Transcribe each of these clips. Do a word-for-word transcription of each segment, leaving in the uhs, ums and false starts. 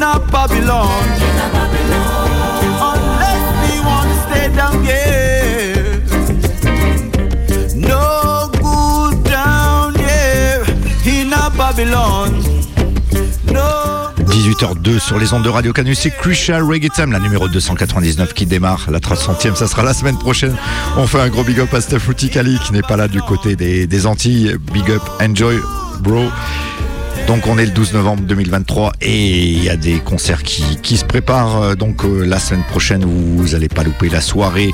in a Babylon. Unless we want to stay down here. No good down here in a Babylon. dix-huit heures zéro deux sur les ondes de Radio Canus, c'est Crucial Reggae Time, la numéro deux cent quatre-vingt-dix-neuf qui démarre, la trois centième, ça sera la semaine prochaine. On fait un gros big up à Steph Routi Kali qui n'est pas là du côté des, des Antilles. Big up, enjoy bro. Donc on est le douze novembre deux mille vingt-trois et il y a des concerts qui, qui se préparent. Donc euh, la semaine prochaine, vous n'allez pas louper la soirée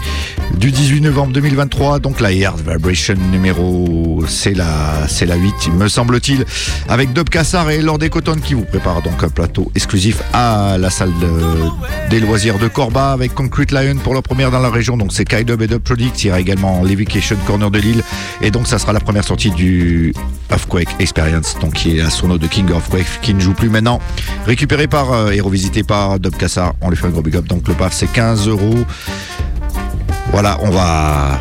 du dix-huit novembre deux mille vingt-trois. Donc la Yard Vibration numéro, c'est la, c'est la huit, me semble-t-il, avec Dub Kassar et Lord Kotone qui vous préparent donc un plateau exclusif à la salle de, des loisirs de Corba avec Concrete Lion pour la première dans la région. Donc c'est K-Dub et Dub Product. Il y aura également Levication Corner de Lille. Et donc ça sera la première sortie du Earthquake Experience, donc qui est la sono de King of Quake qui ne joue plus maintenant, récupéré par euh, et revisité par Dub Kassar. On lui fait un gros big up. Donc le paf c'est quinze euros. Voilà, on va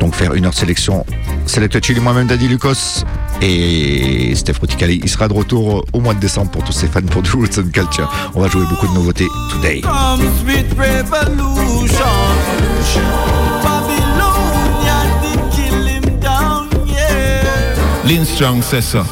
donc faire une heure de sélection. Select Chill, moi-même Daddy Lucas et Steph Routi Kali. Il sera de retour au mois de décembre pour tous ses fans pour The Roots and Culture. On va jouer beaucoup de nouveautés today. Lin Strong, c'est ça.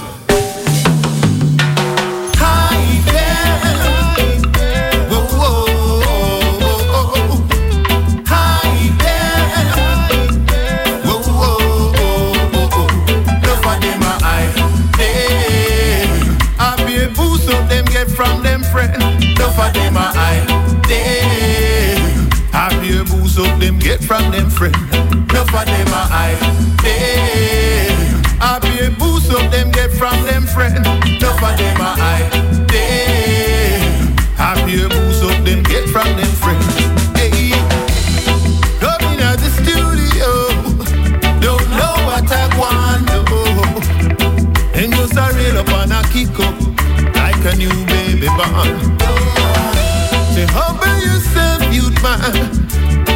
From them friend, no for them a I. I be a boost of them get from them friend, no for them a I. I be a boost of them get from them friend. Hey, don't be at the studio, don't know what I want to go. And you sorry up on a kick up like a new baby band. Say humble yourself, youth man.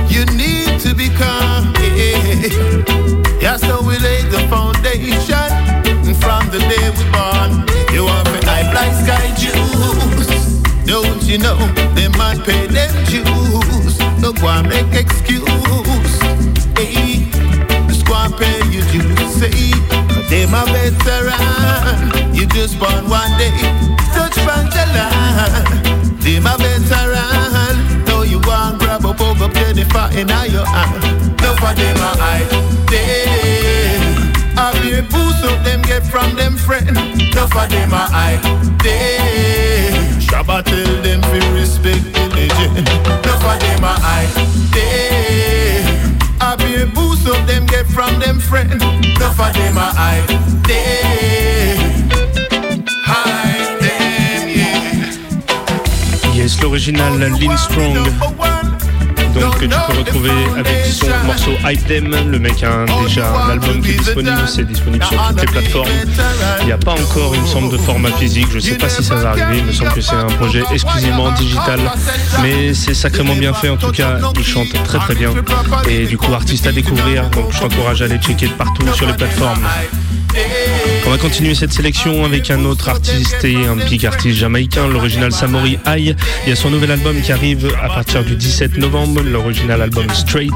You need to become, yeah. Yeah, so we lay the foundation from the day we born. You want to hype like Sky Juice. Don't you know, they might pay them dues. No go and make excuse, hey. Just go and pay your dues, say. They my veteran, you just born one day. Touch Pangela, they my veteran. You want grab up over penny fat in your hand. No for them a I. They I be a boost of them get from them friend. No for them a I. They Shabba tell them fi respect the legend. No for them a I. They I be a boost of them get from them friend. No for them a I. They I. Yes, l'original Lin Strong. Donc que tu peux retrouver avec son morceau Item. Le mec a un, déjà un album qui est disponible. C'est disponible sur toutes les plateformes. Il n'y a pas encore une sorte de format physique. Je ne sais pas si ça va arriver. Il me semble que c'est un projet exclusivement digital. Mais c'est sacrément bien fait en tout cas. Il chante très très bien. Et du coup artiste à découvrir. Donc je t'encourage à aller checker de partout sur les plateformes. On va continuer cette sélection avec un autre artiste et un big artiste jamaïcain, l'original Samori Aye. Il y a son nouvel album qui arrive à partir du dix-sept novembre, l'original album Straight.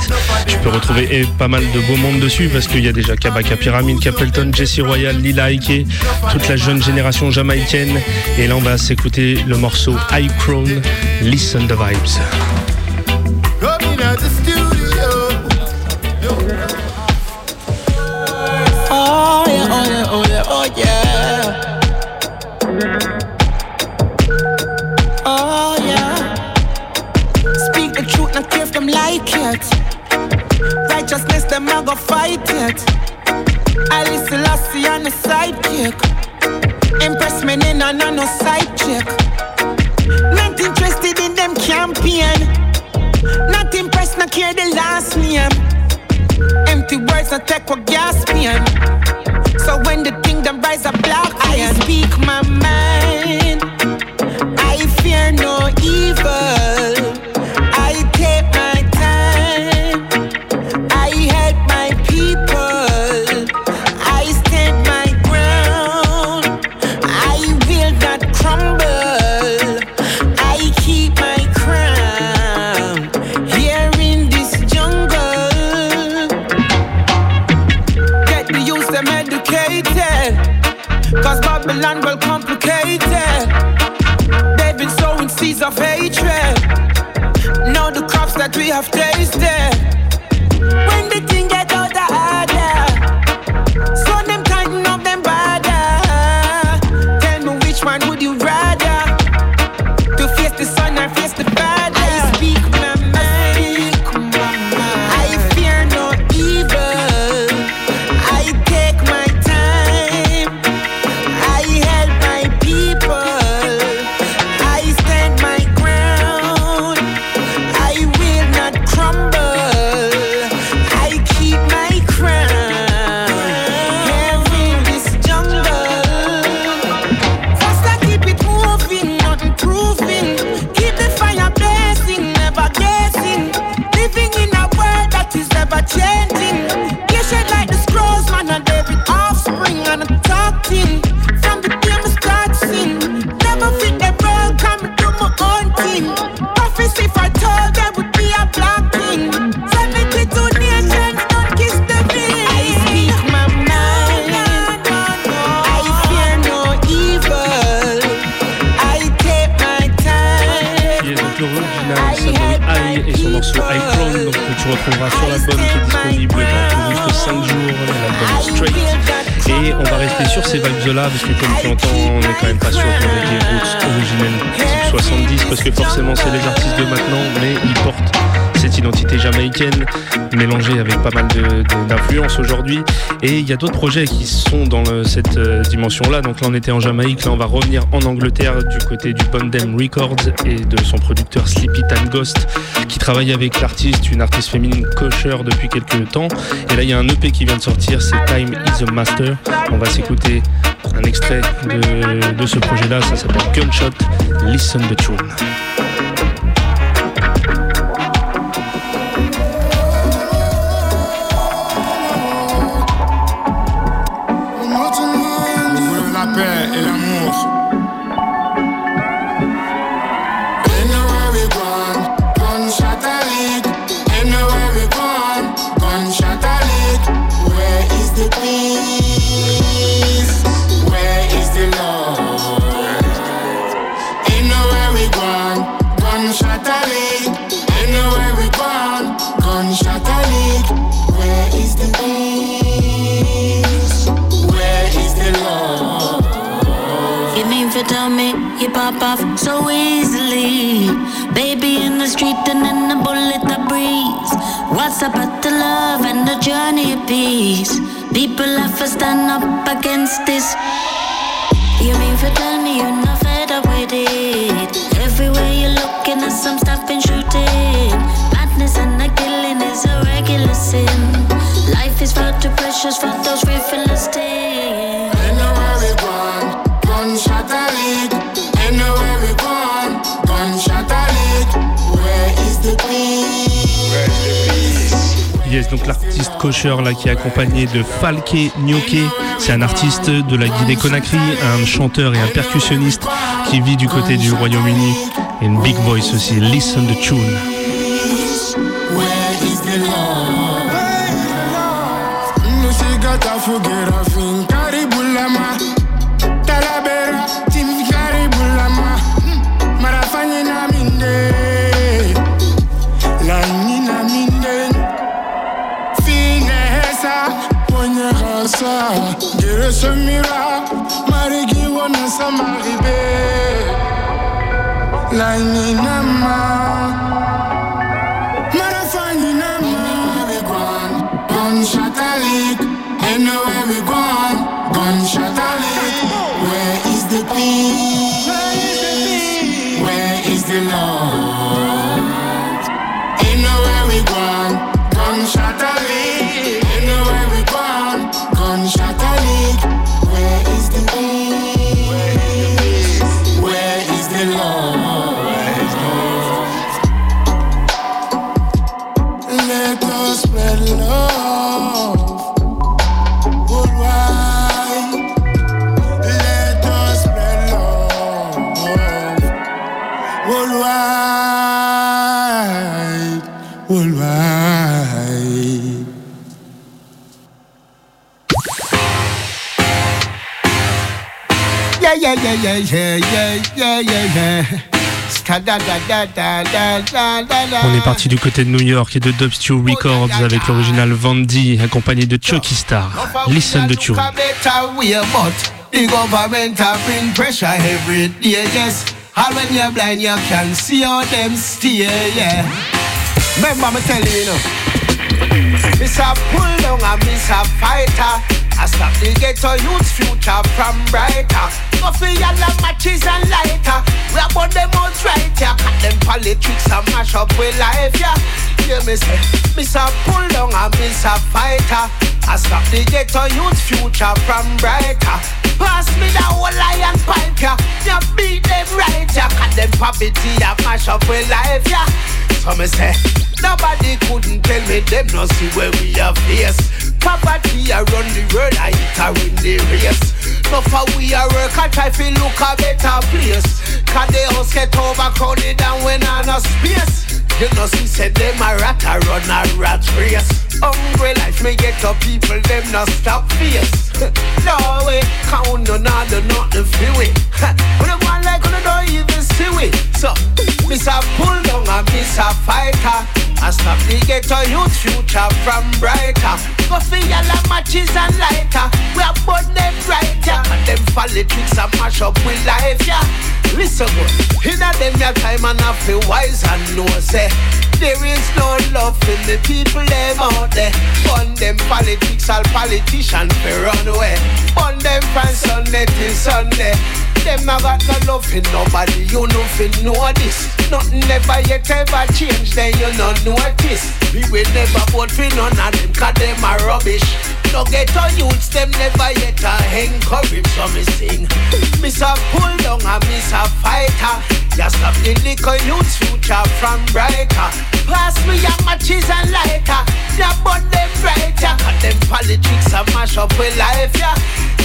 Tu peux retrouver pas mal de beaux mondes dessus parce qu'il y a déjà Kabaka Pyramid, Capleton, Jesse Royal, Lila Ike, toute la jeune génération jamaïcaine. Et là on va s'écouter le morceau High Crown, Listen the Vibes. Oh yeah, oh yeah. Speak the truth, not crave them like it. Righteousness, them I go fight it. Alice Lassie on the sidekick. Impress me, no, no, no side chick. Not interested in them campaign. Not impressed, not care the last name. Empty words, not take what gas me. So when the kingdom rise up black, I speak my mind. I fear no evil. I take my time. I help my people. I stand my ground. I will not crumble. I have tasted. When the thing get out of order, so them tighten up them bother. Tell me which one would you rather, to face the sun or face the father? I speak my mind, I fear no evil, I take my time, I help my people, I stand my ground, I will not crumble, I keep my crown. Here in this jungle, Rasta keep it moving, nothing proving. Keep the fire blazing, never guessing. Living in a world that is ever changing. Get shit like the scrolls, man, and every offspring. And I'm talking from the game I start sin. Never fit the world, come and do my own thing. Prophecy if I told, there would be a black thing. Send me to two nations, don't kiss the ring. I speak my mind, I fear no evil, I take my time, Qui est donc l'original Sabori Aïe et son morceau iClone, donc que tu retrouveras sur l'album qui est disponible dans tout juste cinq jours, l'album Straight. Et on va rester sur ces vibes-là, parce que comme tu entends, on n'est quand même pas sûr qu'on ait des roots originelles type soixante-dix, parce que forcément c'est les artistes de maintenant, mais ils portent cette identité jamaïcaine mélangée avec pas mal de- de- d'influences aujourd'hui. Et il y a d'autres projets qui sont dans le- cette euh, dimension-là. Donc là on était en Jamaïque, là on va revenir en Angleterre du côté du Bondem Records et de son producteur Sleepy Time Ghost, qui travaille avec l'artiste, une artiste féminine Kosher depuis quelques temps. Et là il y a un E P qui vient de sortir, c'est Time is a Master. On va s'écouter un extrait de, de ce projet-là, ça s'appelle Gunshot, Listen the Tune. Nous voulons la paix et l'amour. Anywhere we gone, gunshot a leak. Anywhere we gone, gunshot a leak. Where is the peace? Where is the love? Anywhere we gone, gunshot a leak. Anywhere we gone, gunshot a leak. Where is the peace? Where is the love? You mean to tell me you pop off so easily? Baby in the street and in the bullet that breeze. What's up at the love and the journey of peace? People have to stand up against this. You mean to tell me you're not fed up with it? Everywhere you're looking at some stuff and shooting. Madness and the killing is a regular sin. Life is far too precious for those frivolous things. Anywhere we gone, gunshot a leak. Anywhere we gone, gunshot a leak. Where is the peace? Where is the peace? Yes, donc l'artiste Kosher là qui est accompagné de Falke Nyoke, c'est un artiste de la Guinée-Conakry, un chanteur et un percussionniste qui vit du côté du Royaume-Uni, et une big voice aussi, Listen the Tune. Where is the love? Nous c'est gata fuguera fin karibulama. Talabera tim karibulama. Marafanye na minde. La nina minde. Finesa ponye rasa. Gere se mira. Marigi wona samaribe. La nina ma. Gunshot a leak, anywhere we gone, gunshot a leak. Where is the peace? Where is the love? Anywhere we gone, gunshot a leak. Anywhere we gone, gunshot a leak. Where is the peace? Where is the love? Let us spread love. Yeah, yeah, yeah, yeah, yeah, yeah, yeah, yeah. On est parti du côté de New York et de Dubstep Records avec l'original Vandy accompagné de Chucky Starr. Listen the tune. The government have been pressure every day, yes. And when you're blind, you can see how them steer, yeah. Remember me telling you, Miss a pull down and Miss a fighter. I stop the ghetto youth future from brighter. Go for your love matches and lighter. We are about them all right, yeah. Cut them politics and mash up with life, yeah. Yeah, me say, Miss a pull down and Miss a fighter. I stop the ghetto youth future from brighter. Pass me the whole lion pipe, yeah. You beat them right, yeah. Cut them poverty, yeah. Mash up with life, yeah. So me say, nobody couldn't tell me them no see where we are faced. Poverty around the world, I hit her in the race. No for we are work, I try to look a better place. Cause the house get overcrowded and when I no space. You know see said them a rat, I run a rat race. Hungry life may get up people, them not stop fierce. No way, count on all the not the free way. When I want like on the door, even see way. So, Miss a pull down and Miss a fighter. I stop the ghetto youth future from brighter. Go for yellow matches and lighter. We are born them right, yeah. And them politics and mash up with life, yeah. Listen good, in a them your time and I feel wise and know say. There is no love in the people them out there. On them politics, all politicians be run away. On them from Sunday till Sunday. Them I got no love in nobody, you know fi know this. Nothing never yet ever change, then you not notice. We will never vote for none of them, cause them are rubbish. No ghetto youths, them never yet are encouraged, so me sing. Miss a pull down and Miss a fighter. You stop the liquor youths future from brighter. Pass me your matches and lighter. You burn them right, yeah. Cut them politics and mash up with life, yeah.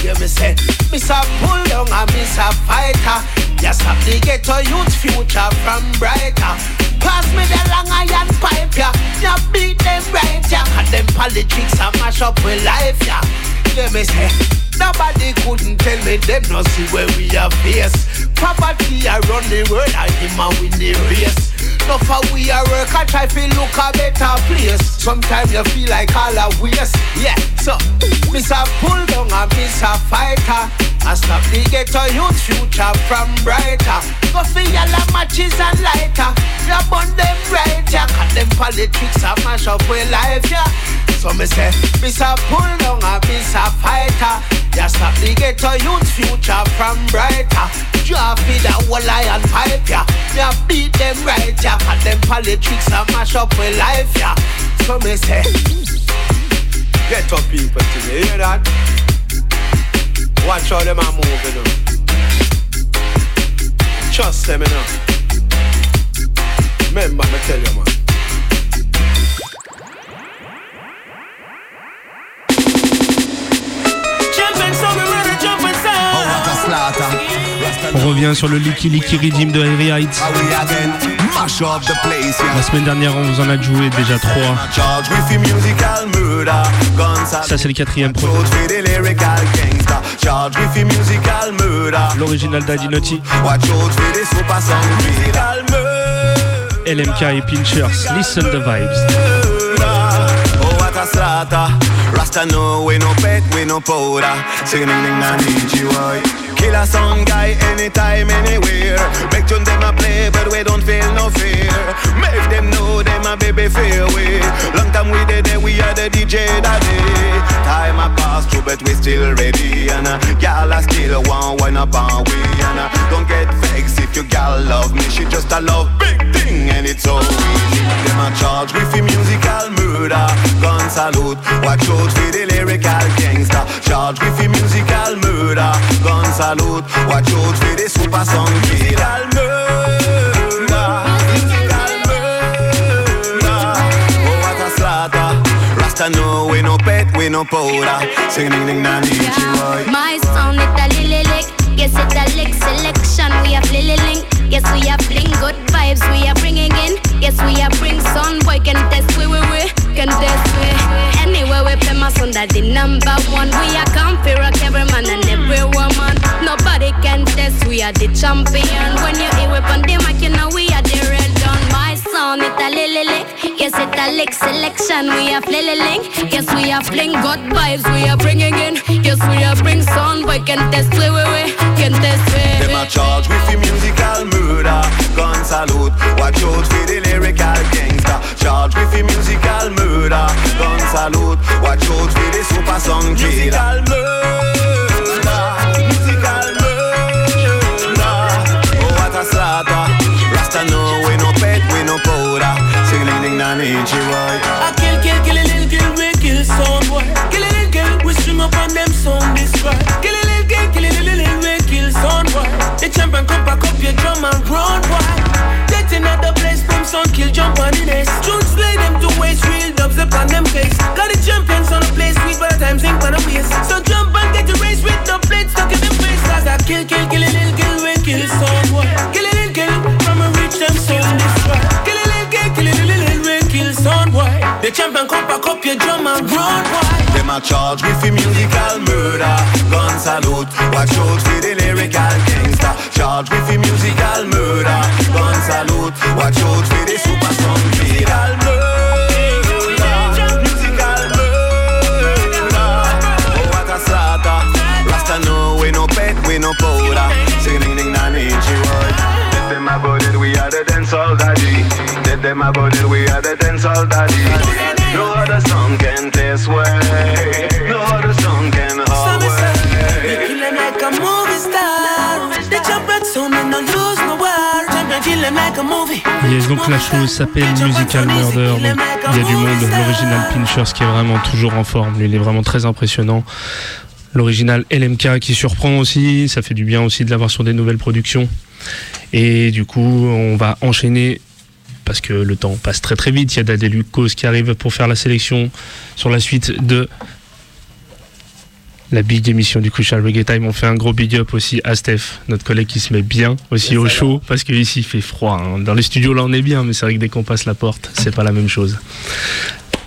You me say, Miss a pull down and Miss a fighter. You stop the ghetto youths future from brighter. Pass me the long iron pipe, yeah. You beat them right, yeah. Cut them politics and mash up with life, yeah. You me say, nobody couldn't tell me them no see where we are faced. Poverty around the world and him a win the race. No for we are work I try to look a better place. Sometimes you feel like all a waste. Yeah, so Miss a pull down and Miss a fighter. I stop the ghetto youth future from brighter. Go for yellow matches and lighter. You burn them right, yeah. Cut them politics and mash up with life, yeah. So me say, Miss a pull down and Miss a fighter. Just stop the ghetto youth future from brighter. Drop it a whole lion pipe, yeah. Yeah, beat them right, yeah. And them politics and mash up with life, yeah. So me say, ghetto people, do you hear that? Watch how them are moving up. Trust them enough. Remember me tell you, man. On revient sur le Licky Licky Redeem de Heavy Heights. La semaine dernière, on vous en a joué déjà trois. Ça, c'est le quatrième projet. L'original d'Adi Naughty. L M K et Pinchers. Listen the vibes. Rasta no, we no pet, we no powder. Sing ding ding na need you, oi. Kill a song guy anytime, anywhere. Big tune them a play, but we don't feel no fear. Make them know them a baby feel we. Long time we did it, we are the D J that day. Time a pass through, but we still ready. And a gal a still want one up on we. And a don't get vexed if your gal love me. She just a love big thing and it's all we. Them a charge with the musical murder. Gun salute, watch out. For the lyrical gangster, charge with the musical murder. Gun salute, watch out for the super song killer. Murder, musical murder. Oh what a slaughter! Rasta no we no pet, we no powder. Sing ding ding na need you boy. My sound it a lily lick, yes it a lick selection. We have lily link, yes we are bring good vibes. We are bringing in, yes we are bring sound boy can test we we we can test we. Anywhere we play my son, that's the number one. We are comfy rock every man and every woman. Nobody can baddest, we are the champion. When you eat whip on the mic, you know we are the red gun. My son, it's a lily lick, yes it's a lick selection. We are lily link, yes we are fling good vibes. We are bringing in, yes we are bring sound. Boy can test we we we, can test we we. Them a charge with the musical murder. Gun salute, watch out for the lyrical gangster. Charge with the musical murder. Gun salute, watch out for the super song killer. Musical murder, musical murder. Oh what a slaughter. Rasta no, we no pet, we no powder. Sing ding ding na nichi boy. I kill kill kill lil kill, we kill some boy. Kill lil kill, we string up on them song destroy. Kill lil kill, kill lil lil, we kill some boy. The champion come back up your drum and ground boy. Another place from some kill jump on the nest. Truths play them to waste, real dubs upon them case. Got the champions on the place, sweet by the time zinc on the place. So jump and get the race with the blade stuck in them face. Cause I kill, kill, kill, kill, kill, we kill someone. Kill, kill, kill, from a rich them soul destroy. Kill, kill, kill, kill, we kill someone. The champion come back up your drum and run wide. Them a charge with the musical murder. Gun salute, watch out for the lyrical gangster. Charge with the musical murder. Gun salute, watch out for the super song musical murder. Musical murder. Oh what a slaughter. Rasta no, we no pet, we no powder. Sing ding ding na nichi word. Let them about it, we are the dancehall daddy. Let them about it, we are the dancehall daddy. No other song can taste well. No other song can hold well. We kill him like a movie star. They jump right so me don't lose my word. Yes, donc la chose s'appelle Musical Murder. Donc, il y a du monde. L'original Pinchers qui est vraiment toujours en forme. Lui, il est vraiment très impressionnant. L'original L M K qui surprend aussi. Ça fait du bien aussi de l'avoir sur des nouvelles productions. Et du coup, on va enchaîner. Parce que le temps passe très très vite. Il y a Daddy Lucas qui arrive pour faire la sélection sur la suite de la big émission du Crucial Reggae Time. On fait un gros big up aussi à Steph, notre collègue qui se met bien aussi yes, au chaud. Va. Parce qu'ici il fait froid. Hein. Dans les studios là on est bien, mais c'est vrai que dès qu'on passe la porte, c'est pas la même chose.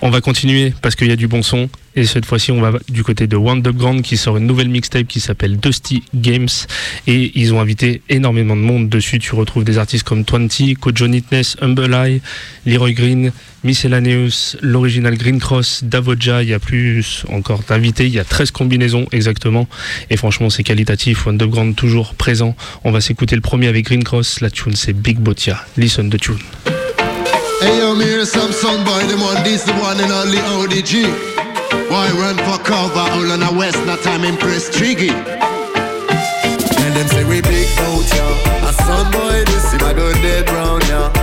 On va continuer parce qu'il y a du bon son. Et cette fois-ci, on va du côté de Ondubground qui sort une nouvelle mixtape qui s'appelle Dusty Games. Et ils ont invité énormément de monde dessus. Tu retrouves des artistes comme vingt, Kojo Neatness, Humble Eye, Leroy Green, Miscellaneous, l'original Green Cross, Davoja. Il y a plus encore d'invités. Il y a treize combinaisons exactement. Et franchement, c'est qualitatif. Ondubground toujours présent. On va s'écouter le premier avec Green Cross. La tune, c'est Big Bout Yah. Listen the tune. Hey yo, me hear some sound boy. Them on this, the one and only O D G. Why run for cover, all on the west, not time impressed, Triggy. And them say we big bout yah, a son boy this, him a go dead round yah.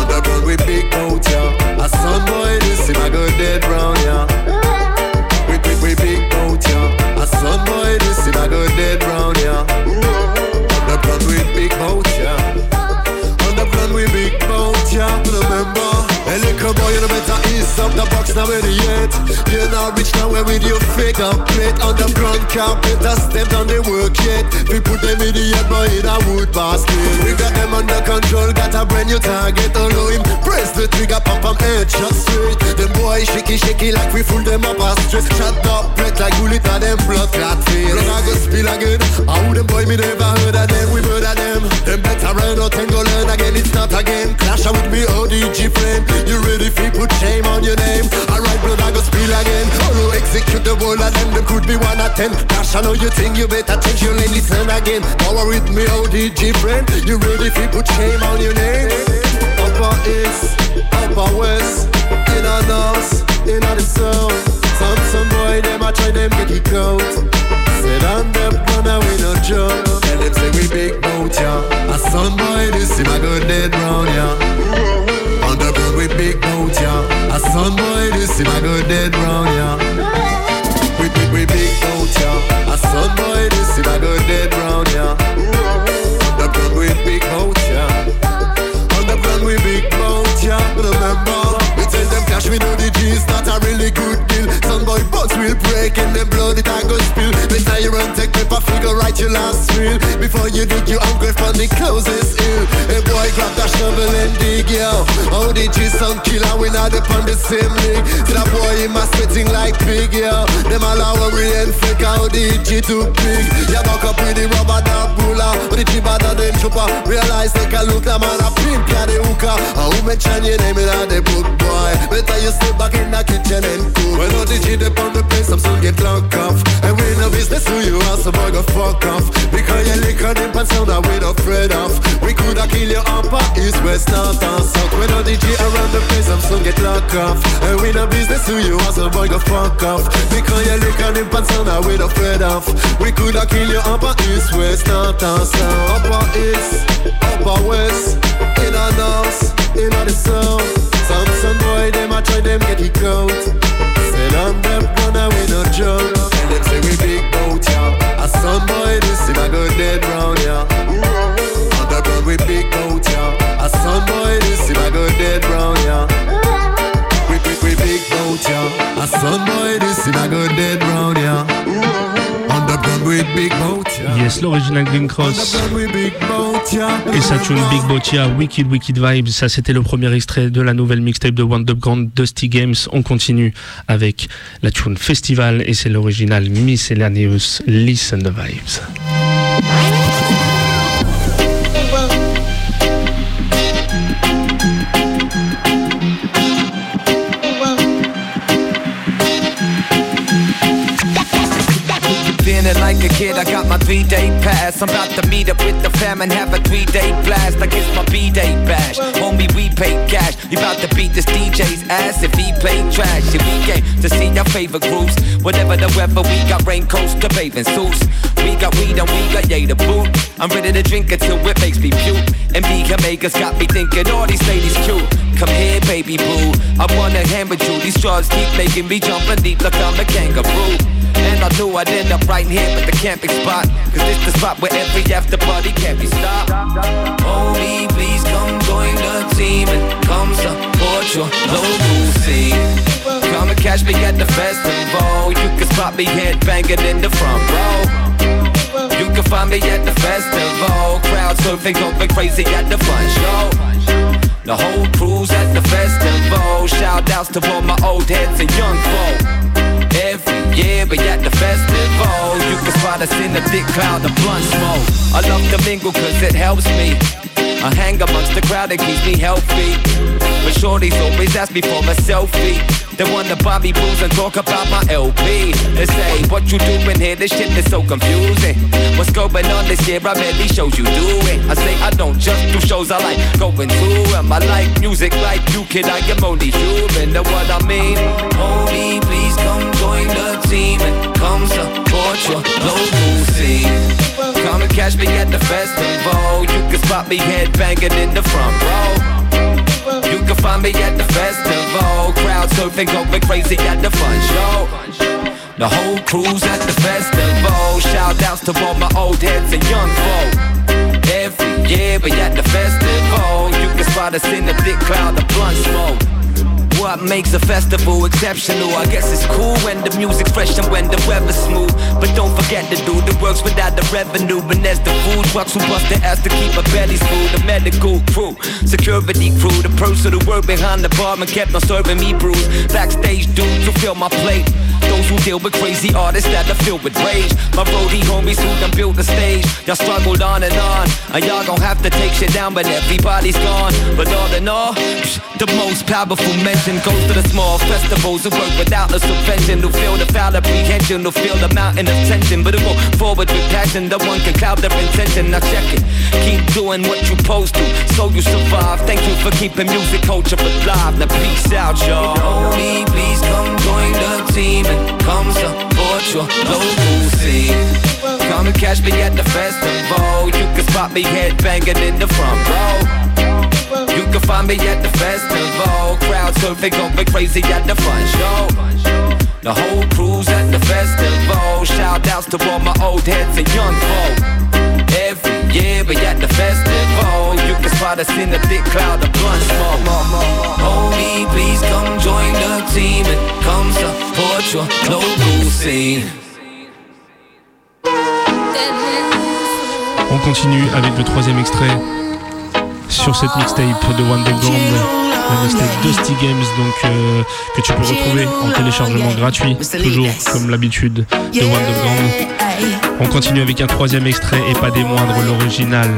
Ondubground we big bout yah, a son boy this, him a go dead round yah. We we we big bout yah, a son boy this, him a go dead round yah. Ondubground we big bout yah, Ondubground we big bout yah, remember. Hey little boy, you know better ease up the box now where the yet. You know rich now where with your fake and plate. Ondubground carpet that stepped on the work yet. We put them in the head boy in a wood basket. We got them under control, got a brand new target. Although him press the trigger, pump and headshot straight. Them boy shaky shaky like we fool them up as stress. Shut up, breath like bullet at them blood clot face. Blood I go spill again, how them boy me never heard of them. We murder them, them better run out and go learn again. It's not again, clash with me O D G friend. You ready if we put shame on your name? Alright blood I go spill again. Follow execute the whole of them. Them could be one at ten. Gosh I know you think you better change your name. Listen again. Power with me O D G friend. You ready if we put shame on your name? Upper east, upper west, in our north, in our south. Some some boy them I try them get kicked out. Said on them gonna win a job. And them say we big bout yah. A son boy this him I go dead round yah. Ondubground we big bout yah. A son boy this him a go dead round yah. We big we big bout yah. A son boy this him a go dead round yah. Ondubground we big bout yah. Ondubground we big bout yah. Remember, we tell them cash we know the G's not a really good deal. Son boy butts will break and them blood it a go spill. Better you run take paper figure right your last meal. Before you dig your uncle from the closest hill. Hey boy Crack a shovel and dig, yo. O D G sound killer, we not up on the same league. So that boy, he must spitting like pig, yo. Them all are worry and fake, O D G too big. Ya buck up with the rubber, that bula. O D G better than trooper. Realize they can look, that man a pimp, ya the hooker. A woman change your name in a the book, boy. Better you stay back in the kitchen and cook. When O D G dip on the place, I'm soon get clunk off. And we in the business, who you are, so boy, go fuck off. Because you lick on the pants, sound that we don't afraid of. We could have killed your upper east, west, north, and south. When all D J around the place, I'm soon get locked off. And we no business to you, as a boy go fuck off. Because you lick on them pants and I we no afraid of. We could have killed your upper east, west, north, and south. Upper east, upper west, in the north, in the south. Some some boy, them a try, them get it out. Sell on them gonna win a joke. And them say we big bout yah. As some boy, this is a go dead round yah. Underground we big bout yah. As some boy, this is a go dead round yah. We big we big bout yah. As some boy, this is a go dead round yah. Underground we big bout yah. Yes, l'original Green Cross. Et ça tune Big Bout Yah, Wicked Wicked Vibes. Ça c'était le premier extrait de la nouvelle mixtape de Ondubground, Dusty Games. On continue avec la tune Festival et c'est l'original Miscellaneous, Listen the Vibes. Like a kid, I got my three-day pass. I'm about to meet up with the fam and have a three-day blast. I guess my B-day bash. Homie, we pay cash. You about to beat this D J's ass if he play trash. If we came to see your favorite groups, whatever the weather, we got raincoats to bathing suits. We got weed and we got yay to boot. I'm ready to drink until it makes me puke. And Biga Makers got me thinking, all oh, these ladies cute. Come here, baby boo. I wanna hand with you. These straws keep making me jump and leap like I'm a kangaroo. And I knew I'd end up right here at the camping spot. Cause this the spot where every after party can't be stopped. Homie, please come join the team and come support your local scene. Come and catch me at the festival. You can spot me head banging in the front row. You can find me at the festival. Crowd surfing, going crazy at the front show. The whole crew's at the festival. Shout outs to all my old heads and young folk. Every year we at the festival. You can spot us in a thick cloud of blunt smoke. I love to mingle cause it helps me. I hang amongst the crowd, it keeps me healthy. But shorties always ask me for my selfie. They wanna buy me booze and talk about my L P. They say, what you doing here? This shit is so confusing. What's going on this year? I barely shows you do it. I say I don't just do shows, I like going to them. I like music like you, kid, I am only human. Know what I mean? Homie, please come join the team and come support your local scene. Come and catch me at the festival. You can spot me head banging in the front row. You can find me at the festival. Crowd surfing, going crazy at the front show. The whole crew's at the festival. Shout outs to all my old heads and young folk. Every year we at the festival. You can spot us in the thick cloud of blunt smoke. What makes a festival exceptional? I guess it's cool when the music's fresh and when the weather's smooth. But don't forget to do the works without the revenue. And there's the food trucks who bust their ass to keep our bellies full. The medical crew, security crew, the person who worked behind the bar and kept on serving me brews. Backstage dudes who fill my plate. Those who deal with crazy artists that are filled with rage. My roadie homies who done built the stage. Y'all struggled on and on. And y'all gon' have to take shit down when everybody's gone. But all in all, psh, the most powerful mention goes to the small festivals who work without a subvention. Who feel the foul apprehension, who feel the mountain of tension. But who go forward with passion, no one can cloud their intention. Now check it, keep doing what you supposed to, so you survive. Thank you for keeping music culture alive. Now peace out y'all. Homie, please come join the team. Come support your local scene. Come and catch me at the festival. You can spot me headbanging in the front row. You can find me at the festival. Crowd surfing, going crazy at the front show. The whole crew's at the festival. Shout outs to all my old heads and young folk. Every year we at the festival. You can spot us in the thick cloud of blunt smoke. Homie, please come join the team and come support your local scene. On continue avec le troisième extrait. sur cette mixtape de Ondubground, la mixtape Dusty Games, donc euh, que tu peux retrouver en téléchargement gratuit, toujours comme l'habitude de Ondubground. On continue avec un troisième extrait et pas des moindres, l'original.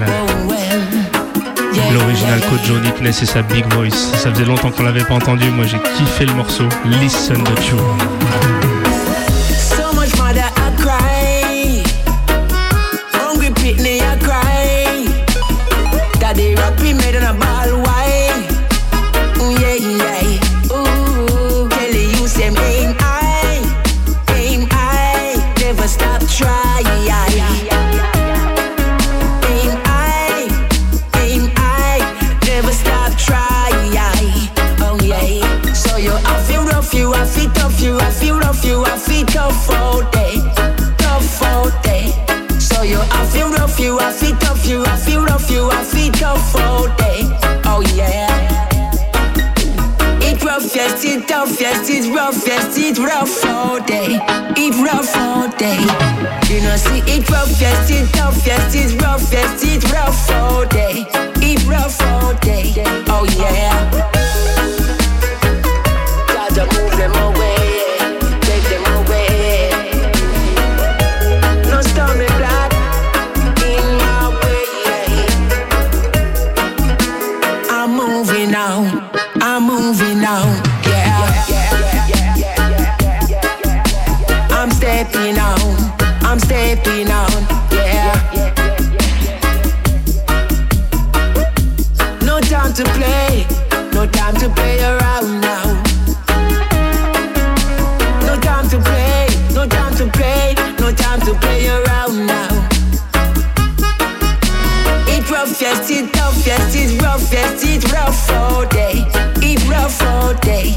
L'original Kojo Neatness et sa big voice. Ça faisait longtemps qu'on l'avait pas entendu, moi j'ai kiffé le morceau. Listen the tune. Yes, it's rough, yes, it's rough all day. It's rough all day. You know, see, it's rough, yes, it's tough, yes, it's rough, yes, it's rough all day. It's rough all day. Oh, yeah. Gotta move them away, take them away. No stormy blood in my way. I'm moving on, I'm moving on. I'm stepping on, yeah. No time to play, no time to play around now. No time to play, no time to play, no time to play around now. It's rough, yes, it's tough, yes, it's rough, yes, it's rough all day. It's rough all day.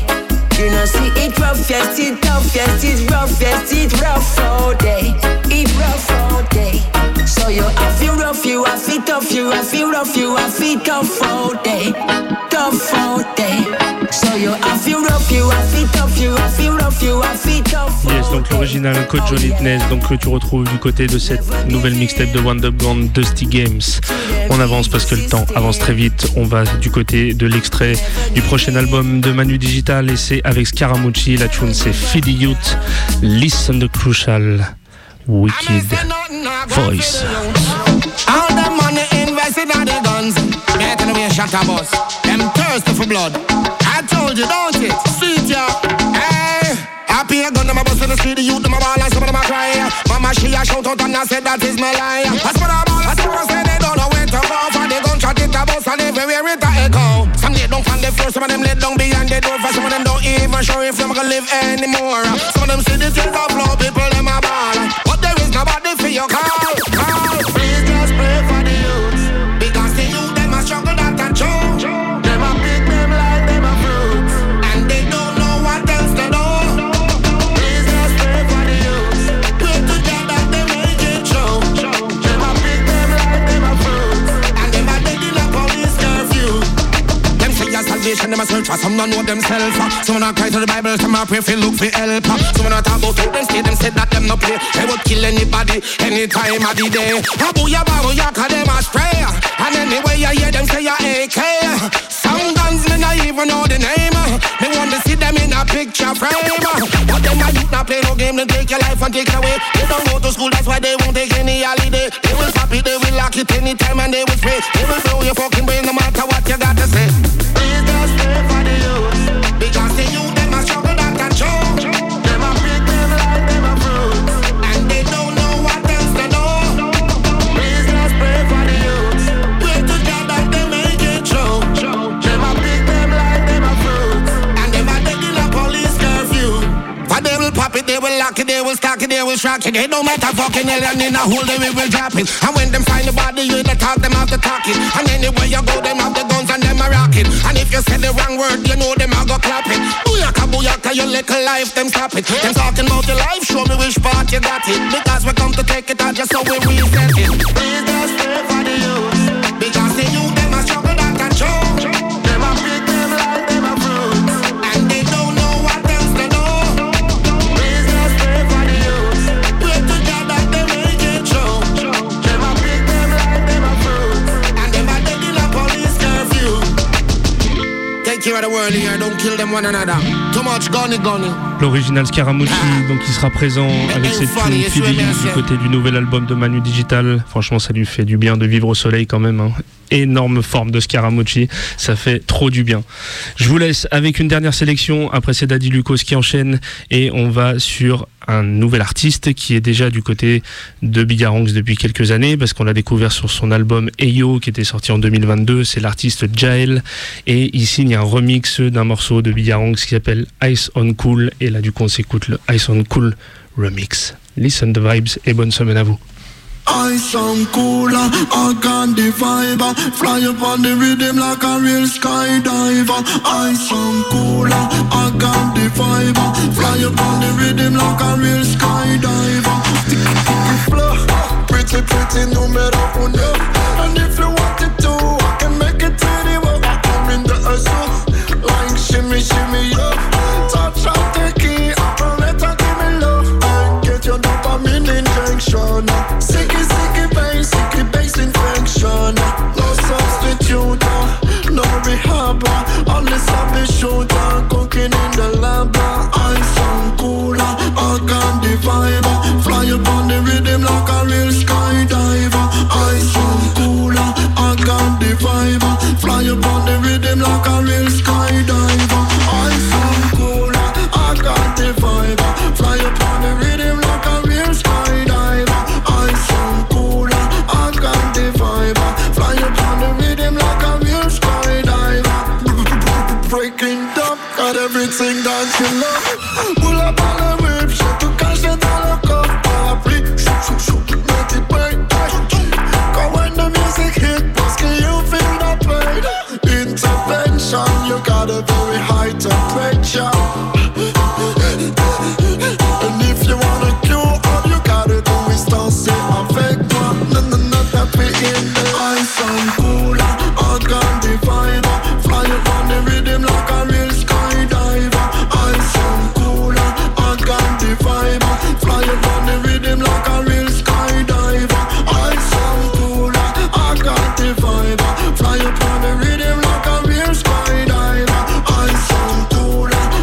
You know, see, it's rough, yes, it's tough, yes, it's rough, yes, it's rough all day. It's rough all day. So you have to rough, you have to tough, you have to rough, you have to tough all day. Tough all day. So you have to rough, you have to tough, you have to rough, you have to tough all day. Yes, donc l'original Kojo Neatness, donc que tu retrouves du côté de cette nouvelle mixtape de Ondubground, Dusty Games. On avance parce que le temps avance très vite. On va du côté de l'extrait du prochain album de Manu Digital et c'est avec Skarra Mucci. La tune c'est Feed the Youth. Listen the Crucial Wicked Voice. All the money invested in the guns. Better than we shot a bus. Them thirsty for blood. I told you, don't it? Sweet ya. Hey, happy a gun to my bus in the street. The youth to my ball and some of them a cry. Mama she a shout out and I said that is my lie. I spun a ball, I spun a say they don't know where to go. For the gunshot it a bus and everywhere it a echo. Some they don't find the first, some of them let down behind the door. For some of them don't even sure if them can live anymore. Some of them see the things of flow, people them a ball. But there is nobody for your call, call. Please just pray for the youth, because the youth them a struggle that a joke. Them a pick them like them a fruits, and they don't know what else to do. Please just pray for the youth, pray to God that they make it true. Them a pick them like them a fruits, and them a dead in a police curfew. Them say your salvation, them a search for some don't know themselves. Some not cry to the Bible, some a pray for look for help. Some not talk about it, them say them said that them no play. They would kill anybody, any time of the day. Babuya, babuya, cause them a stray. And anyway, I hear them say a A K. Some guns, me not even know the name. Me want to see them in a picture frame. But them a youth not play no game, they take your life and take it away. They don't go to school, that's why they won't take any holiday. They will stop it, they will lock it anytime and they will spray. They will blow your fucking brain no matter what you got to say. Please just pray for the youth, because the youth them a struggle that can show. They will lock it, they will stock it, they will shock it. They don't matter fucking hell and in a hole they will drop it. And when them find the body, you the talk, them have to talk it. And anywhere you go, them have the guns and them a rock it. And if you say the wrong word, you know them a go clap it. Booyaka, booyaka, your little life, them stop it. Them talking about your life, show me which part you got it. Because we come to take it out, just so we reset it. Please just pray for the youth, because the youth, them a struggle that can show. Them a pick them like them a fruits, and they don't know what else to do. take care of the world here, don't kill them one another. Too much gunny gunny. L'original Skarra Mucci, donc qui sera présent avec cette tune Feeling du côté du nouvel album de Manu Digital. Franchement, ça lui fait du bien de vivre au soleil quand même. Hein. Énorme forme de Skarra Mucci, ça fait trop du bien. Je vous laisse avec une dernière sélection. Après, c'est Daddy Lucas qui enchaîne et on va sur un nouvel artiste qui est déjà du côté de Biga Ranx depuis quelques années parce qu'on l'a découvert sur son album Eyo qui était sorti en deux mille vingt-deux. C'est l'artiste Jael et il signe un remix d'un morceau de Biga Ranx qui s'appelle Ice on Cool et là du coup on s'écoute le Ice on Cool remix. Listen the vibes et bonne semaine à vous. Ice on cool, I can the vibe. Fly up on the rhythm like a real skydiver. Ice on cool, I can the vibe. Fly up on the rhythm like a real skydiver. Pretty, pretty numero uno. And if you want it to, I can make it anywhere. I come in the zoo, like shimmy, shimmy, yo. Touch out the key, I can let her give me love. And get your dopamine injection. Sicky, sicky bass, sicky bass infection. No substitute, no rehab. Only savvy shooter, cooking in the lab. I'm some cooler, I can the vibe. Fly up on the rhythm like a real skydiver. I'm some cooler, I can the vibe. Fly up on the rhythm like a real skydiver. I'm some cooler, I can the vibe. Fly up on the rhythm like a real skydiver. Everything that you love. Pull up on the whip, shit to cash it on the cuff. Parapluie, shoot, shoot, shoot, make it break. Cause when the music hit, boss, can you feel the pain? Intervention, you got a very high temperature. And if you want a cure, all you gotta do is dance it avec moi. No, no, no, that we in the ice and cooler. I got the vibe, fly up on the rhythm like a real sky. Fly up on the rhythm like a real skydiver. I sound cooler, I got the vibe. Fly up on the rhythm like a real skydiver. I sound cooler, I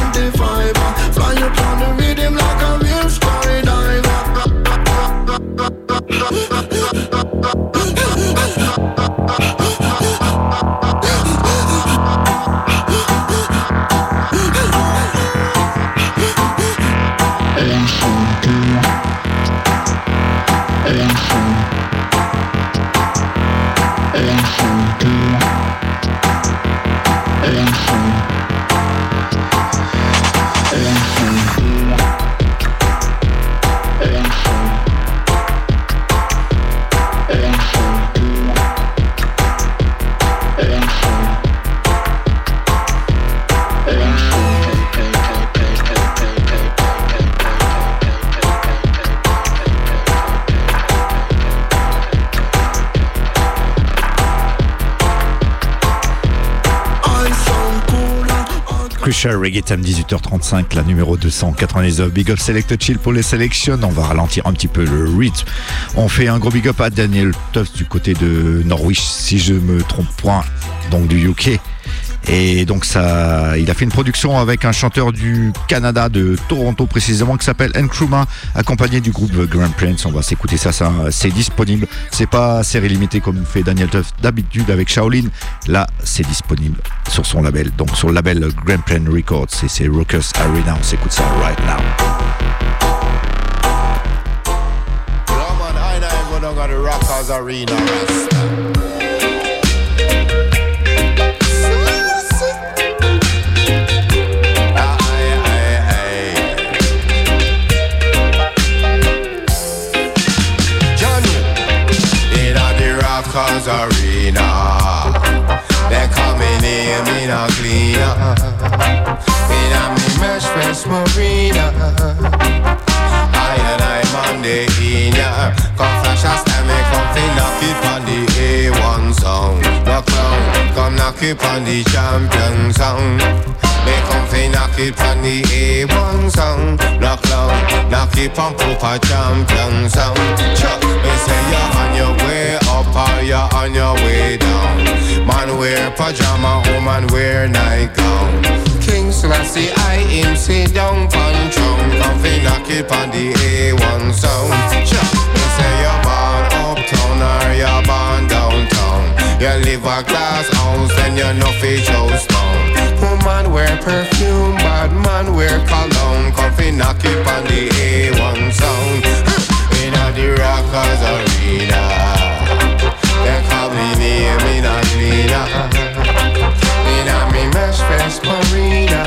got the vibe. Fly up on the rhythm like a real skydiver. Crucial Reggae Time, dix-huit heures trente-cinq, la numéro deux cent quatre-vingt-dix-neuf. Big up Select Chill pour les sélections. On va ralentir un petit peu le rythme. On fait un gros big up à Daniel Tuffs du côté de Norwich, si je me trompe point, donc du U K. Et donc ça, il a fait une production avec un chanteur du Canada, de Toronto précisément, qui s'appelle Nkrumah, accompagné du groupe Grand Prince. On va s'écouter ça, ça c'est disponible. C'est pas série limitée comme fait Daniel Tuffs d'habitude avec Shaolin. Là, c'est disponible sur son label, donc sur le label Grand Prince Records. Et c'est Rockers Arena. On s'écoute ça right now. Rockers Arena, they come in here, me no cleaner. Me and me mesh fresh marina. I and I man they in ya. Come flash a stomach, come fling knock it on the A one sound. No clown, come knock it on the champion sound. Me come fi knock it on the A one sound. Knock loud, knock it on proper champion sound. Chuck, me say you're on your way up or you're on your way down. My man wear pajama, woman wear nightgown. King Selassie, I him sit down pon throne. Come fi knock it pon the A one sound. Cha, they say you're born uptown or you're born downtown. You live a glass house and you're no fi Jonestown. Woman wear perfume, bad man wear cologne. Come fi knock it pon the A one sound. Inna the Rockers Arena. They call me name in a cleaner. In a me mesh fest marina.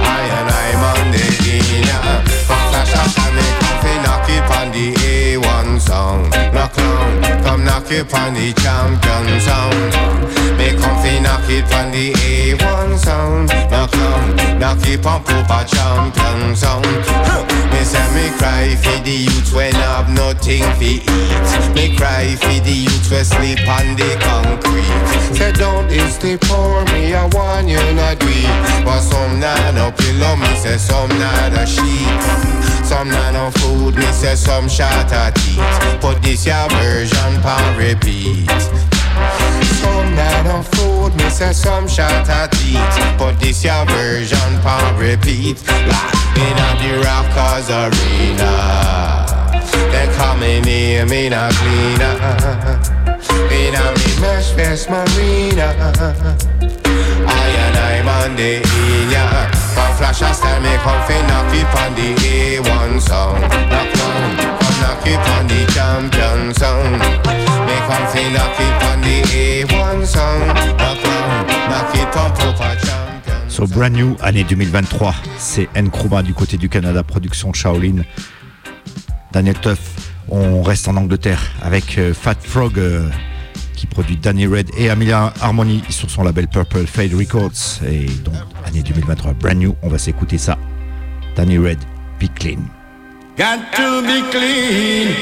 I and I'm on the dinner. Come flash up and make coffee, knock it on the A one sound. Knock on, come knock it on the champion sound. Make coffee, knock it on the A one sound. Knock on, knock it on proper champion sound. Me say me cry for the youth when I've nothing to eat. Me cry for the youth when sleep on the concrete. Say don't is the poor, me I want you not weak. But some nah no pillow, me say some nah no sheep. Some nah no food, me say some shot at teeth. Put this your version pan repeat. Some nah no food, me say some shot at teeth. Put this your version pan repeat. Inna the Rockers Arena, they call me name inna cleaner. Inna me mesh vest marina, I and I'm on the inner. Come flash a style, me come fi knock it on the A one sound. Knock down, come knock it on the champion sound. Me come fi knock it on the A one sound. Knock down, knock it on proper champion. So brand new, année twenty twenty-trois, c'est Nkrumah du côté du Canada, production Shaolin. Daniel Tuffs, on reste en Angleterre avec euh, Fat Frog euh, qui produit Danny Red et Amelia Harmony sur son label Purple Fade Records. Et donc année twenty twenty-trois, brand new, on va s'écouter ça. Danny Red, Be Clean. Got to be clean.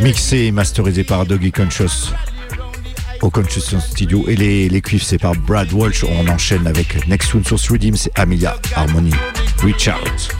Mixé et masterisé par Dougie Conscious au Conscious Studio, et les, les cuivres c'est par Brad Walsh. On enchaîne avec Next One Source Redeem, c'est Amelia Harmony, Reach Out.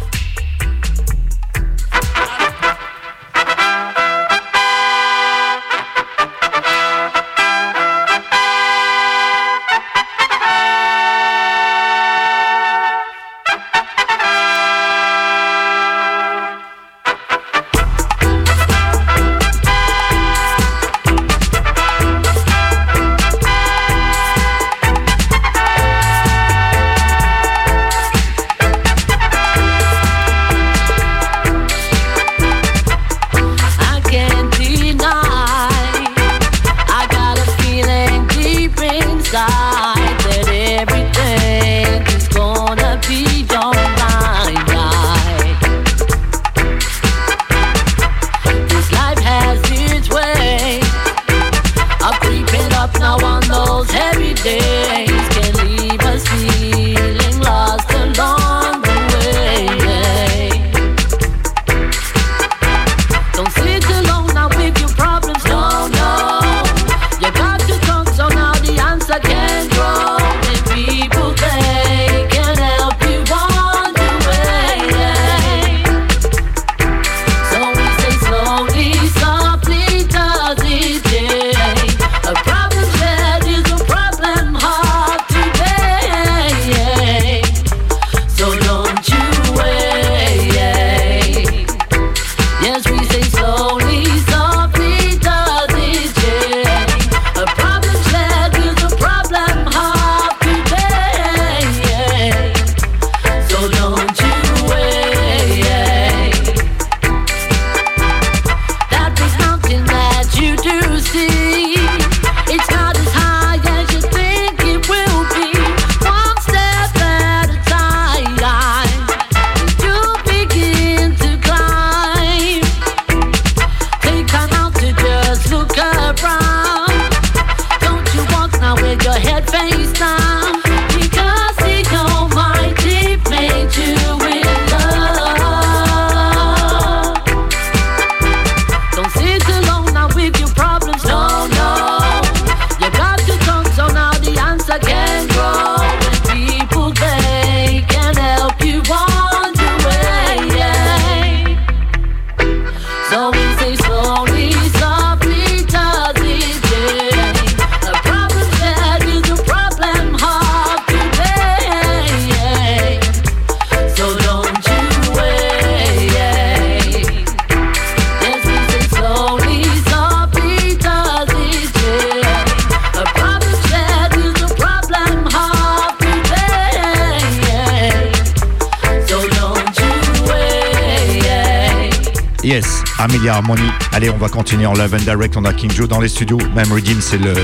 Yes, Amelia Harmony. Allez, on va continuer en live and direct. On a King Joe dans les studios. Même Redeem, c'est le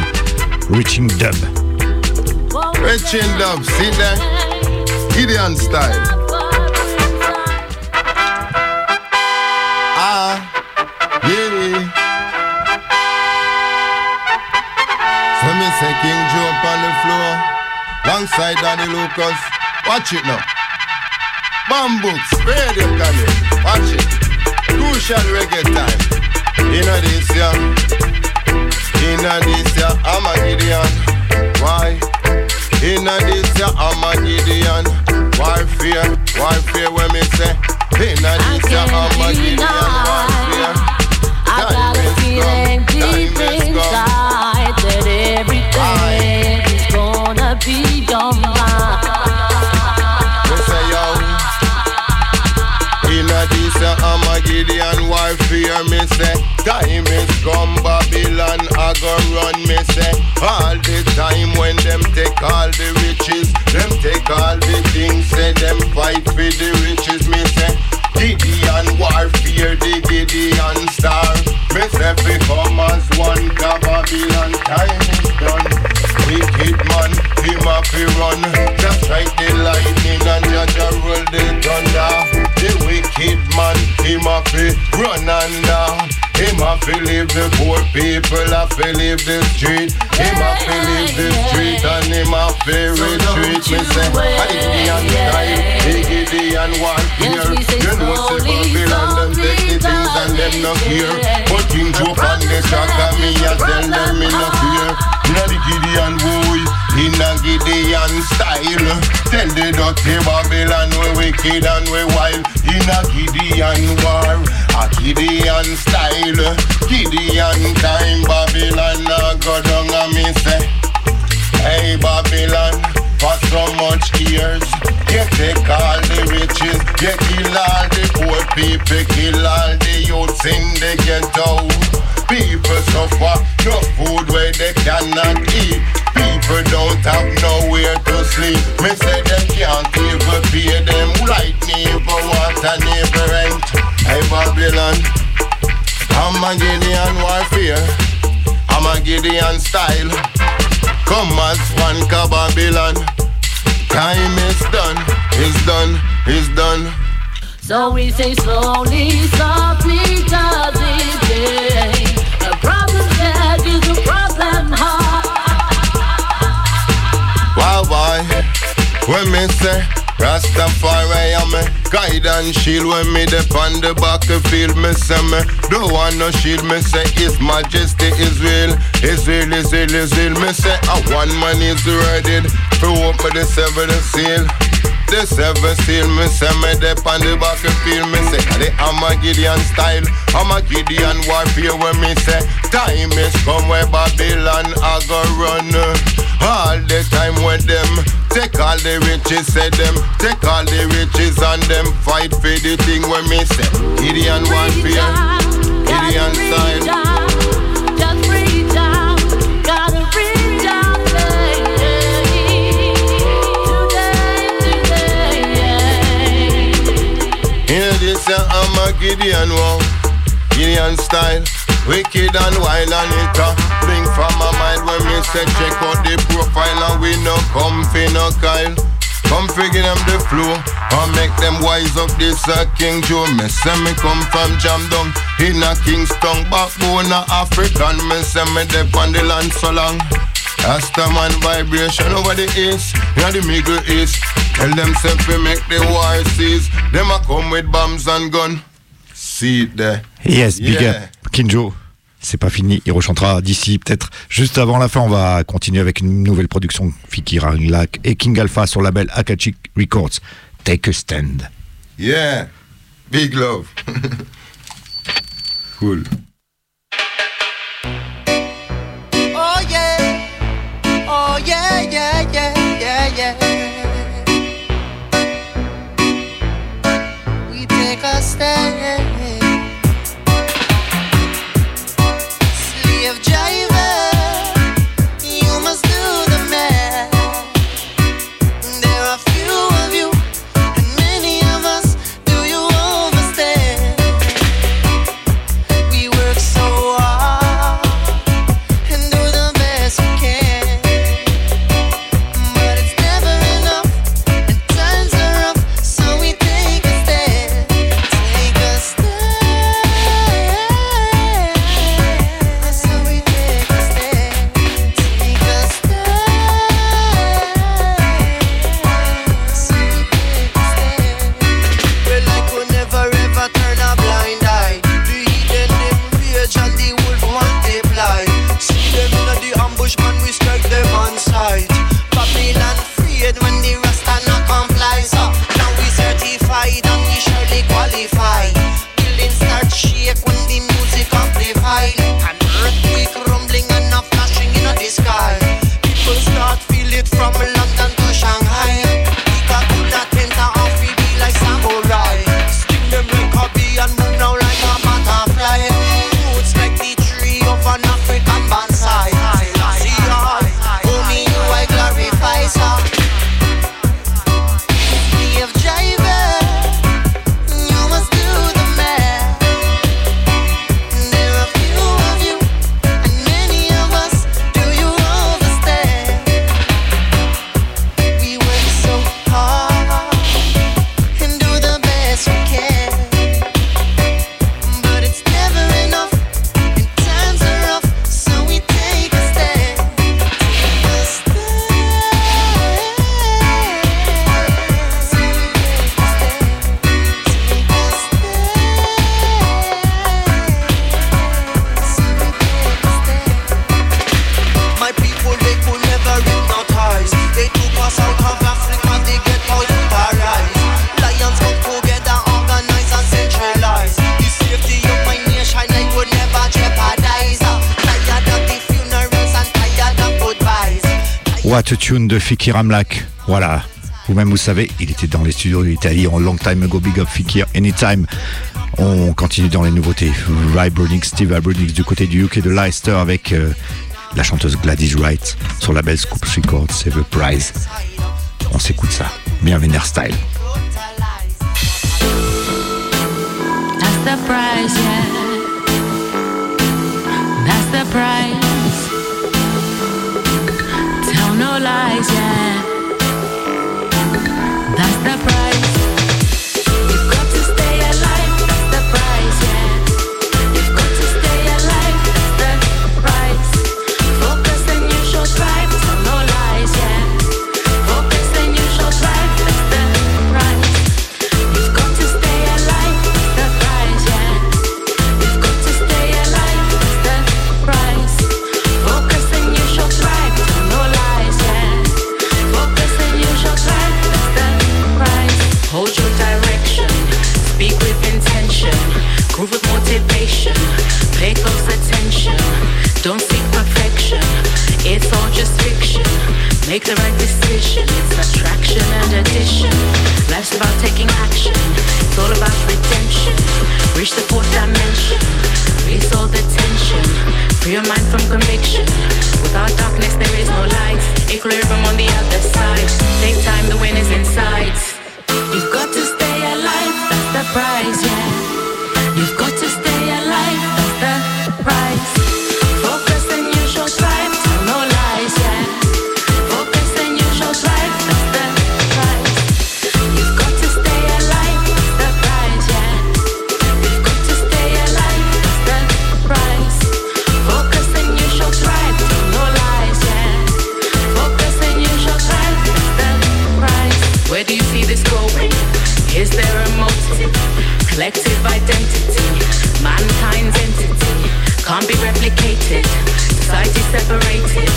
Reaching Dub. Reaching Dub, see that? Gideon style. Ah, yeah. So me say King Joe up on the floor. Alongside Daddy Lucas. Watch it now. Bamboo, spread your camera. Watch it. Crucial reggae time. In a this year. In a this year, I'm a Gideon. Why? In a this year, I'm a Gideon. Why fear? Why fear when me say? In a this year, I'm a Gideon. Why fear? I got a feeling deep inside that everything is gonna be your mind. They say, yo. In a this year, I'm a Gideon, why fear me say? Time is come, Babylon, I go run me say. All the time when them take all the riches, them take all the things, say them fight for the riches, me say. Gideon warfare, the Gideon star. Me say we come as one, the Babylon time is done. Wicked man, him a fi run. Just like the lightning and just a roll the thunder. The wicked man, him a fi run under. Him a fi leave the poor people, a fi leave the street. Him a fi leave the street and him a fi retreat. Me say, I did the end time, he did the end one year. You know say Babylon, them take the things and them no care. But King Joe on the track and me a tell them me no fear. In a the Gideon boy, in a Gideon style. Tell the dirty Babylon we wicked and we wild. In a Gideon war, a Gideon style. Gideon time, Babylon a go down and me say, hey Babylon, for so much years, you take all the riches, you kill all the poor people, kill all the youths in the ghetto. People suffer, no food where they cannot eat. People don't have nowhere to sleep. Me say them can't even pay them light, never water, never rent. Hey Babylon, I'm a Gideon warfare, I'm a Gideon style. Come as one ka Babylon, time is done, is done, is done. So we say slowly, softly, does it day. The problem that is the problem hard. Why, why, when me say Rastafari am me guide and shield when me depend the battlefield. Me say me don't want no shield. Me say His Majesty Israel, Israel, Israel, Israel. Me say a one man is ready to open the seven seal. The seven seal. Me say me depend the battlefield. Me say the Armageddon style, Armageddon warfare. When me say time is come where Babylon a go run. All the time with them take all the riches, say them take all the riches and them fight for the thing when me say Gideon one fear, Gideon sign. Just reach out, gotta reach out today, today, today, yeah. Here this year I'm a Gideon one, Gideon style. Wicked and wild and it a thing from my mind when me say check out the profile and we no comfy no Kyle. Come figure them the flow and make them wise up this a King Joe. Me say me come from Jamdong in a Kingston, backbone a African. Me say me dep on the land so long. Rastaman vibration over the east, in the Middle East. Tell them say we make the war cease. Them a come with bombs and gun. See it there. Yes, yeah. Bigger. King Joe, c'est pas fini, il rechantera d'ici peut-être juste avant la fin. On va continuer avec une nouvelle production Fikir Amlak et King Alpha sur le label Akachik Records. Take a Stand. Yeah, big love. Cool. Oh yeah, oh yeah, yeah, yeah, yeah, yeah. We take a stand. What a Tune de Fikir Amlak. Voilà. Vous-même, vous savez, il était dans les studios de l'Italie en long time ago. Big up Fikir, anytime. On continue dans les nouveautés. Vibronics, Steve Vibronics du côté du U K de Leicester avec euh, la chanteuse Gladys Wright sur la belle Scoop Records, c'est The Prize. On s'écoute ça. Bien vénère style. That's the prize, yeah. That's the prize. Tell no lies, yeah. That's the prize. You've got to stay alive, that's the prize, yeah. You've got to stay alive, that's the prize. Focus and you shall thrive, tell no lies, yeah. Focus and you shall thrive, that's the prize. You've got to stay alive, that's the prize, yeah. You've got to stay alive, that's the prize. Focus and you shall thrive, tell no lies, yeah. Focus and you shall thrive, that's the prize. Hold your direction, speak with intention, groove with motivation, pay close attention, don't seek perfection, it's all just fiction, make the right decision, it's attraction and addition, life's about taking action, it's all about redemption, reach the fourth dimension, release all the tension, free your mind from conviction, without darkness there is no light, equilibrium on the other side, take time, the win is inside. You've got to stay alive, that's the prize, yeah. You've got to stay alive, that's the prize. Focus and you shall thrive, tell no lies, yeah. Focus and you shall thrive, that's the prize. You've got to stay alive, that's the prize, yeah. You've got to stay alive, that's the prize. Focus and you shall thrive, tell no lies, yeah. Focus and you shall thrive, that's the prize. Where do you see this going? Is there a motive? Collective identity, mankind's entity, can't be replicated, society separated,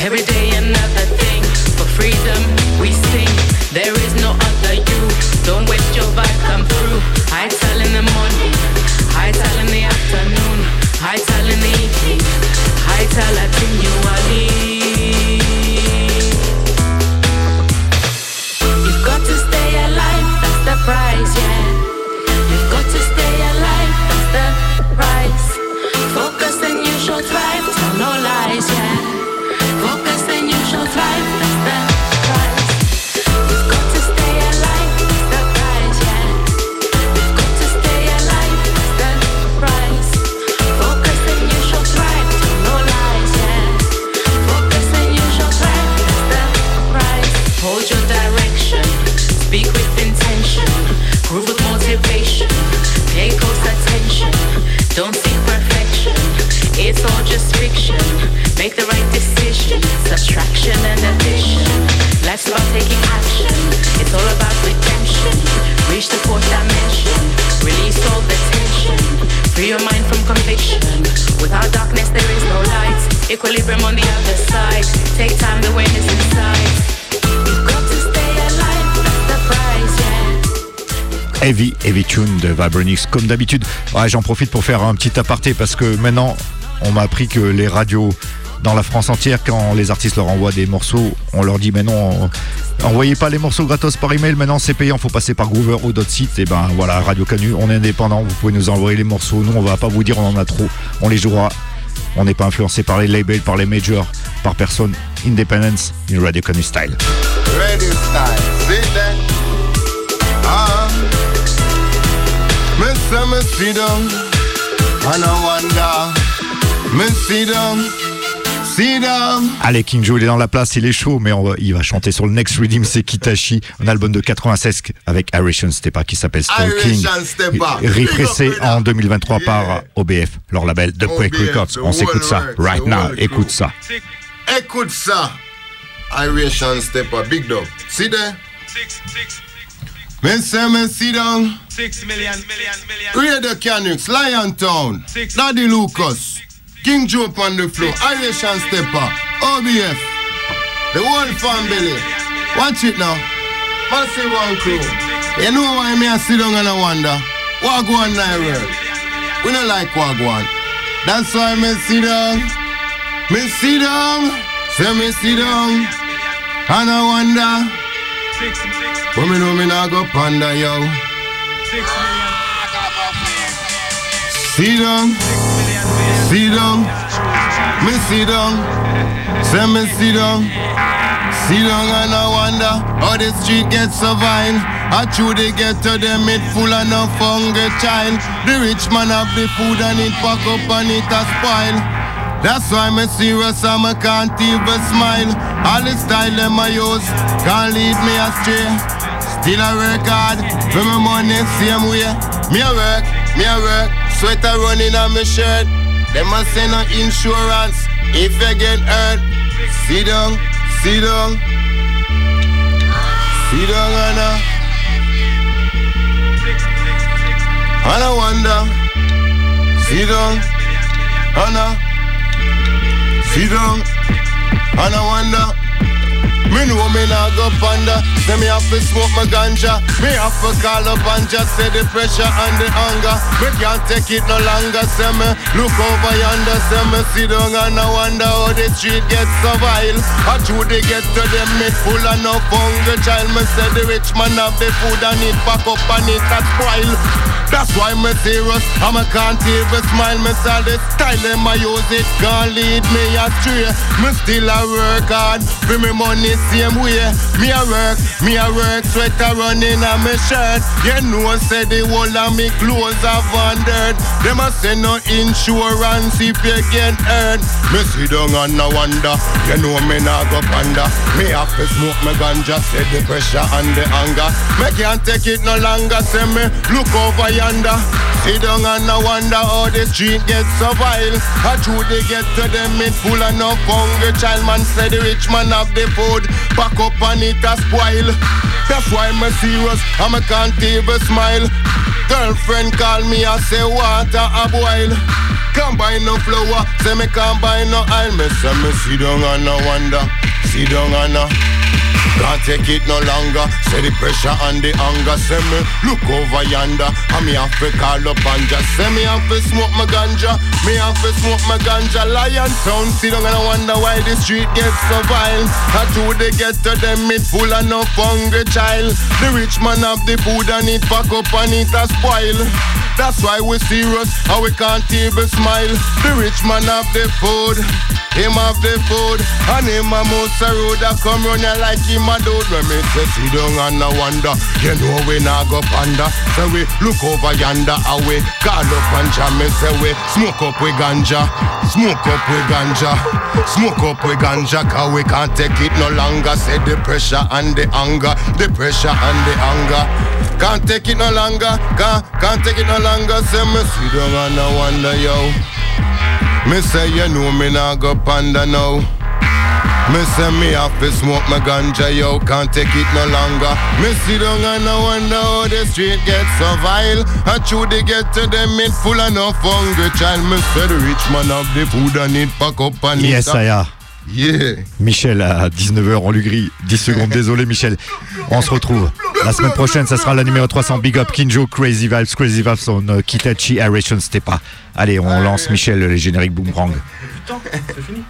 every day another thing, for freedom we sing, there is no other you, don't waste your vibe, come through, I tell in the morning, I tell in the afternoon, I tell in the evening, I tell at you Ali. You've got to stay alive, that's the prize, yeah. You've got to stay alive, that's the prize. Focus and you shall thrive, tell no lies, yeah. Focus and you shall thrive, that's the prize. You've got to stay alive, that's the prize, yeah. You've got to stay alive, that's the prize. Focus and you shall thrive, tell no lies, yeah. Focus and you shall thrive, that's the prize. Hold your direction. Speak with intention, groove with motivation, pay close attention, don't seek perfection, it's all just fiction, make the right decision, subtraction and addition, life's about taking action, it's all about redemption, reach the fourth dimension, release all the tension, free your mind from conviction, without darkness there is no light, equilibrium on the other side, take time, the way is inside, you've got to stay alive. Heavy, heavy tune de Vibronics comme d'habitude. Ouais, j'en profite pour faire un petit aparté parce que maintenant on m'a appris que les radios dans la France entière, quand les artistes leur envoient des morceaux, on leur dit mais non, envoyez pas les morceaux gratos par email, maintenant c'est payant, faut passer par Groover ou d'autres sites. Et ben voilà, Radio Canu, on est indépendant, vous pouvez nous envoyer les morceaux, nous on va pas vous dire on en a trop, on les jouera, on n'est pas influencé par les labels, par les majors, par personne. Independence in Radio Canu style. Radio style, see that? Ah, me say me see them, and I wonder, me see them, see them. Allez, King Joe, il est dans la place, il est chaud, mais on va, il va chanter sur le Next Rhythm, c'est Kitachi, un album de quatre-vingt-seize avec Iration Steppa qui s'appelle Stalking, repressé en deux mille vingt-trois yeah. par O B F, leur label de Break Records. On s'écoute ça, right now, écoute ça. Écoute ça, Iration Steppa, big dog, see there? Six, six. Men say men see down six million, million, million. Radio Canucks, Lion Town, six, Daddy Lucas, six, six, King Joe on the floor, Irish and Stepper, O B F, the whole family. Watch it now. Massive one crew. You know why me a sit down and I wonder? Wagwan Naira. We don't like Wagwan. That's why me sit down. Me sit down. Say me sit down. And I wonder, six, six, six, six, women who me not go ponder, yo. Six million. See them, see them, me see them, say me see them, see them, and I wonder how the street gets survived. I through the ghetto, them it full of no hungry child. The rich man have the food and it pack up and it a spoil. That's why I'm serious and I can't even smile. All the style them I use can't lead me astray. Still I work hard for my money same way. Me a work, me a work, sweater running on my shirt. Them I say no insurance if I get hurt. Sit down, sit down, sit down and I, and I wonder, sit down and I, see them, and I wonder. Me know me not go ponder. Say me have to smoke my ganja. Me have to call up and just say the pressure and the anger. Me can't take it no longer. Say me look over yonder. Say me see them and I wonder how the street gets so vile. How do they get to them? It full of no hunger child. Me say the rich man have the food and it pack up and it a spoil. That's why I'm serious, I'm a can't even smile. Me say the style them I use it can't lead me astray. Me still a work hard for me money same way. Me a work, me a work, sweater running on my shirt. You know say the whole of me clothes have wandered. Them a say no insurance if you get hurt. Me sit down and I wonder, you know me not go panda. Me have to smoke my ganja, say the pressure and the anger. Me can't take it no longer, say me look over here. Sit down and I wonder how the street gets so vile. How true they get to them, it full of no hunger child. Man say the rich man have the food, pack up and it a spoil. That's why I'm serious, I'm a can't even smile. Girlfriend call me and say water a boil. Can't buy no flour, say me can't buy no oil. Me say me sit down and I wonder, sit down and I can't take it no longer. Say the pressure and the anger. Say me look over yonder. And me have to call up and just say me have to smoke my ganja. Me have to smoke my ganja. Lion town, sit down and I wonder why the street gets so vile. How do they get to them? It full of no hungry child. The rich man have the food and it pack up and it a spoil. That's why we serious and we can't even smile. The rich man have the food, him have the food, and him a Musa road that come run ya like him a dude. When me say sit down and I wonder, you know we nah go panda. So we look over yonder and we call up and jam. Me say we smoke up with ganja, smoke up with ganja, smoke up with ganja. Cause we can't take it no longer. Say the pressure and the anger, the pressure and the anger. Can't take it no longer, can't, can't take it no longer. Say me sit down and I wonder, yo. Me say you know me nah go panda now. Me say me have to smoke my ganja, yo. Can't take it no longer. Me sit down and I wonder how the street gets so vile. How true they get to them, it full of no hunger child. Me say the rich man have the food and it pack up and it. Yes, I am. Yeah. Michel à dix-neuf heures, on lui grille dix secondes, désolé Michel. On se retrouve la semaine prochaine, ça sera la numéro trois cents. Big Up King Joe, Crazy Vibes, Crazy Vibes on uh, Kitachi, Aeration Stepa. Allez, on lance Michel les génériques boomerang. C'est fini.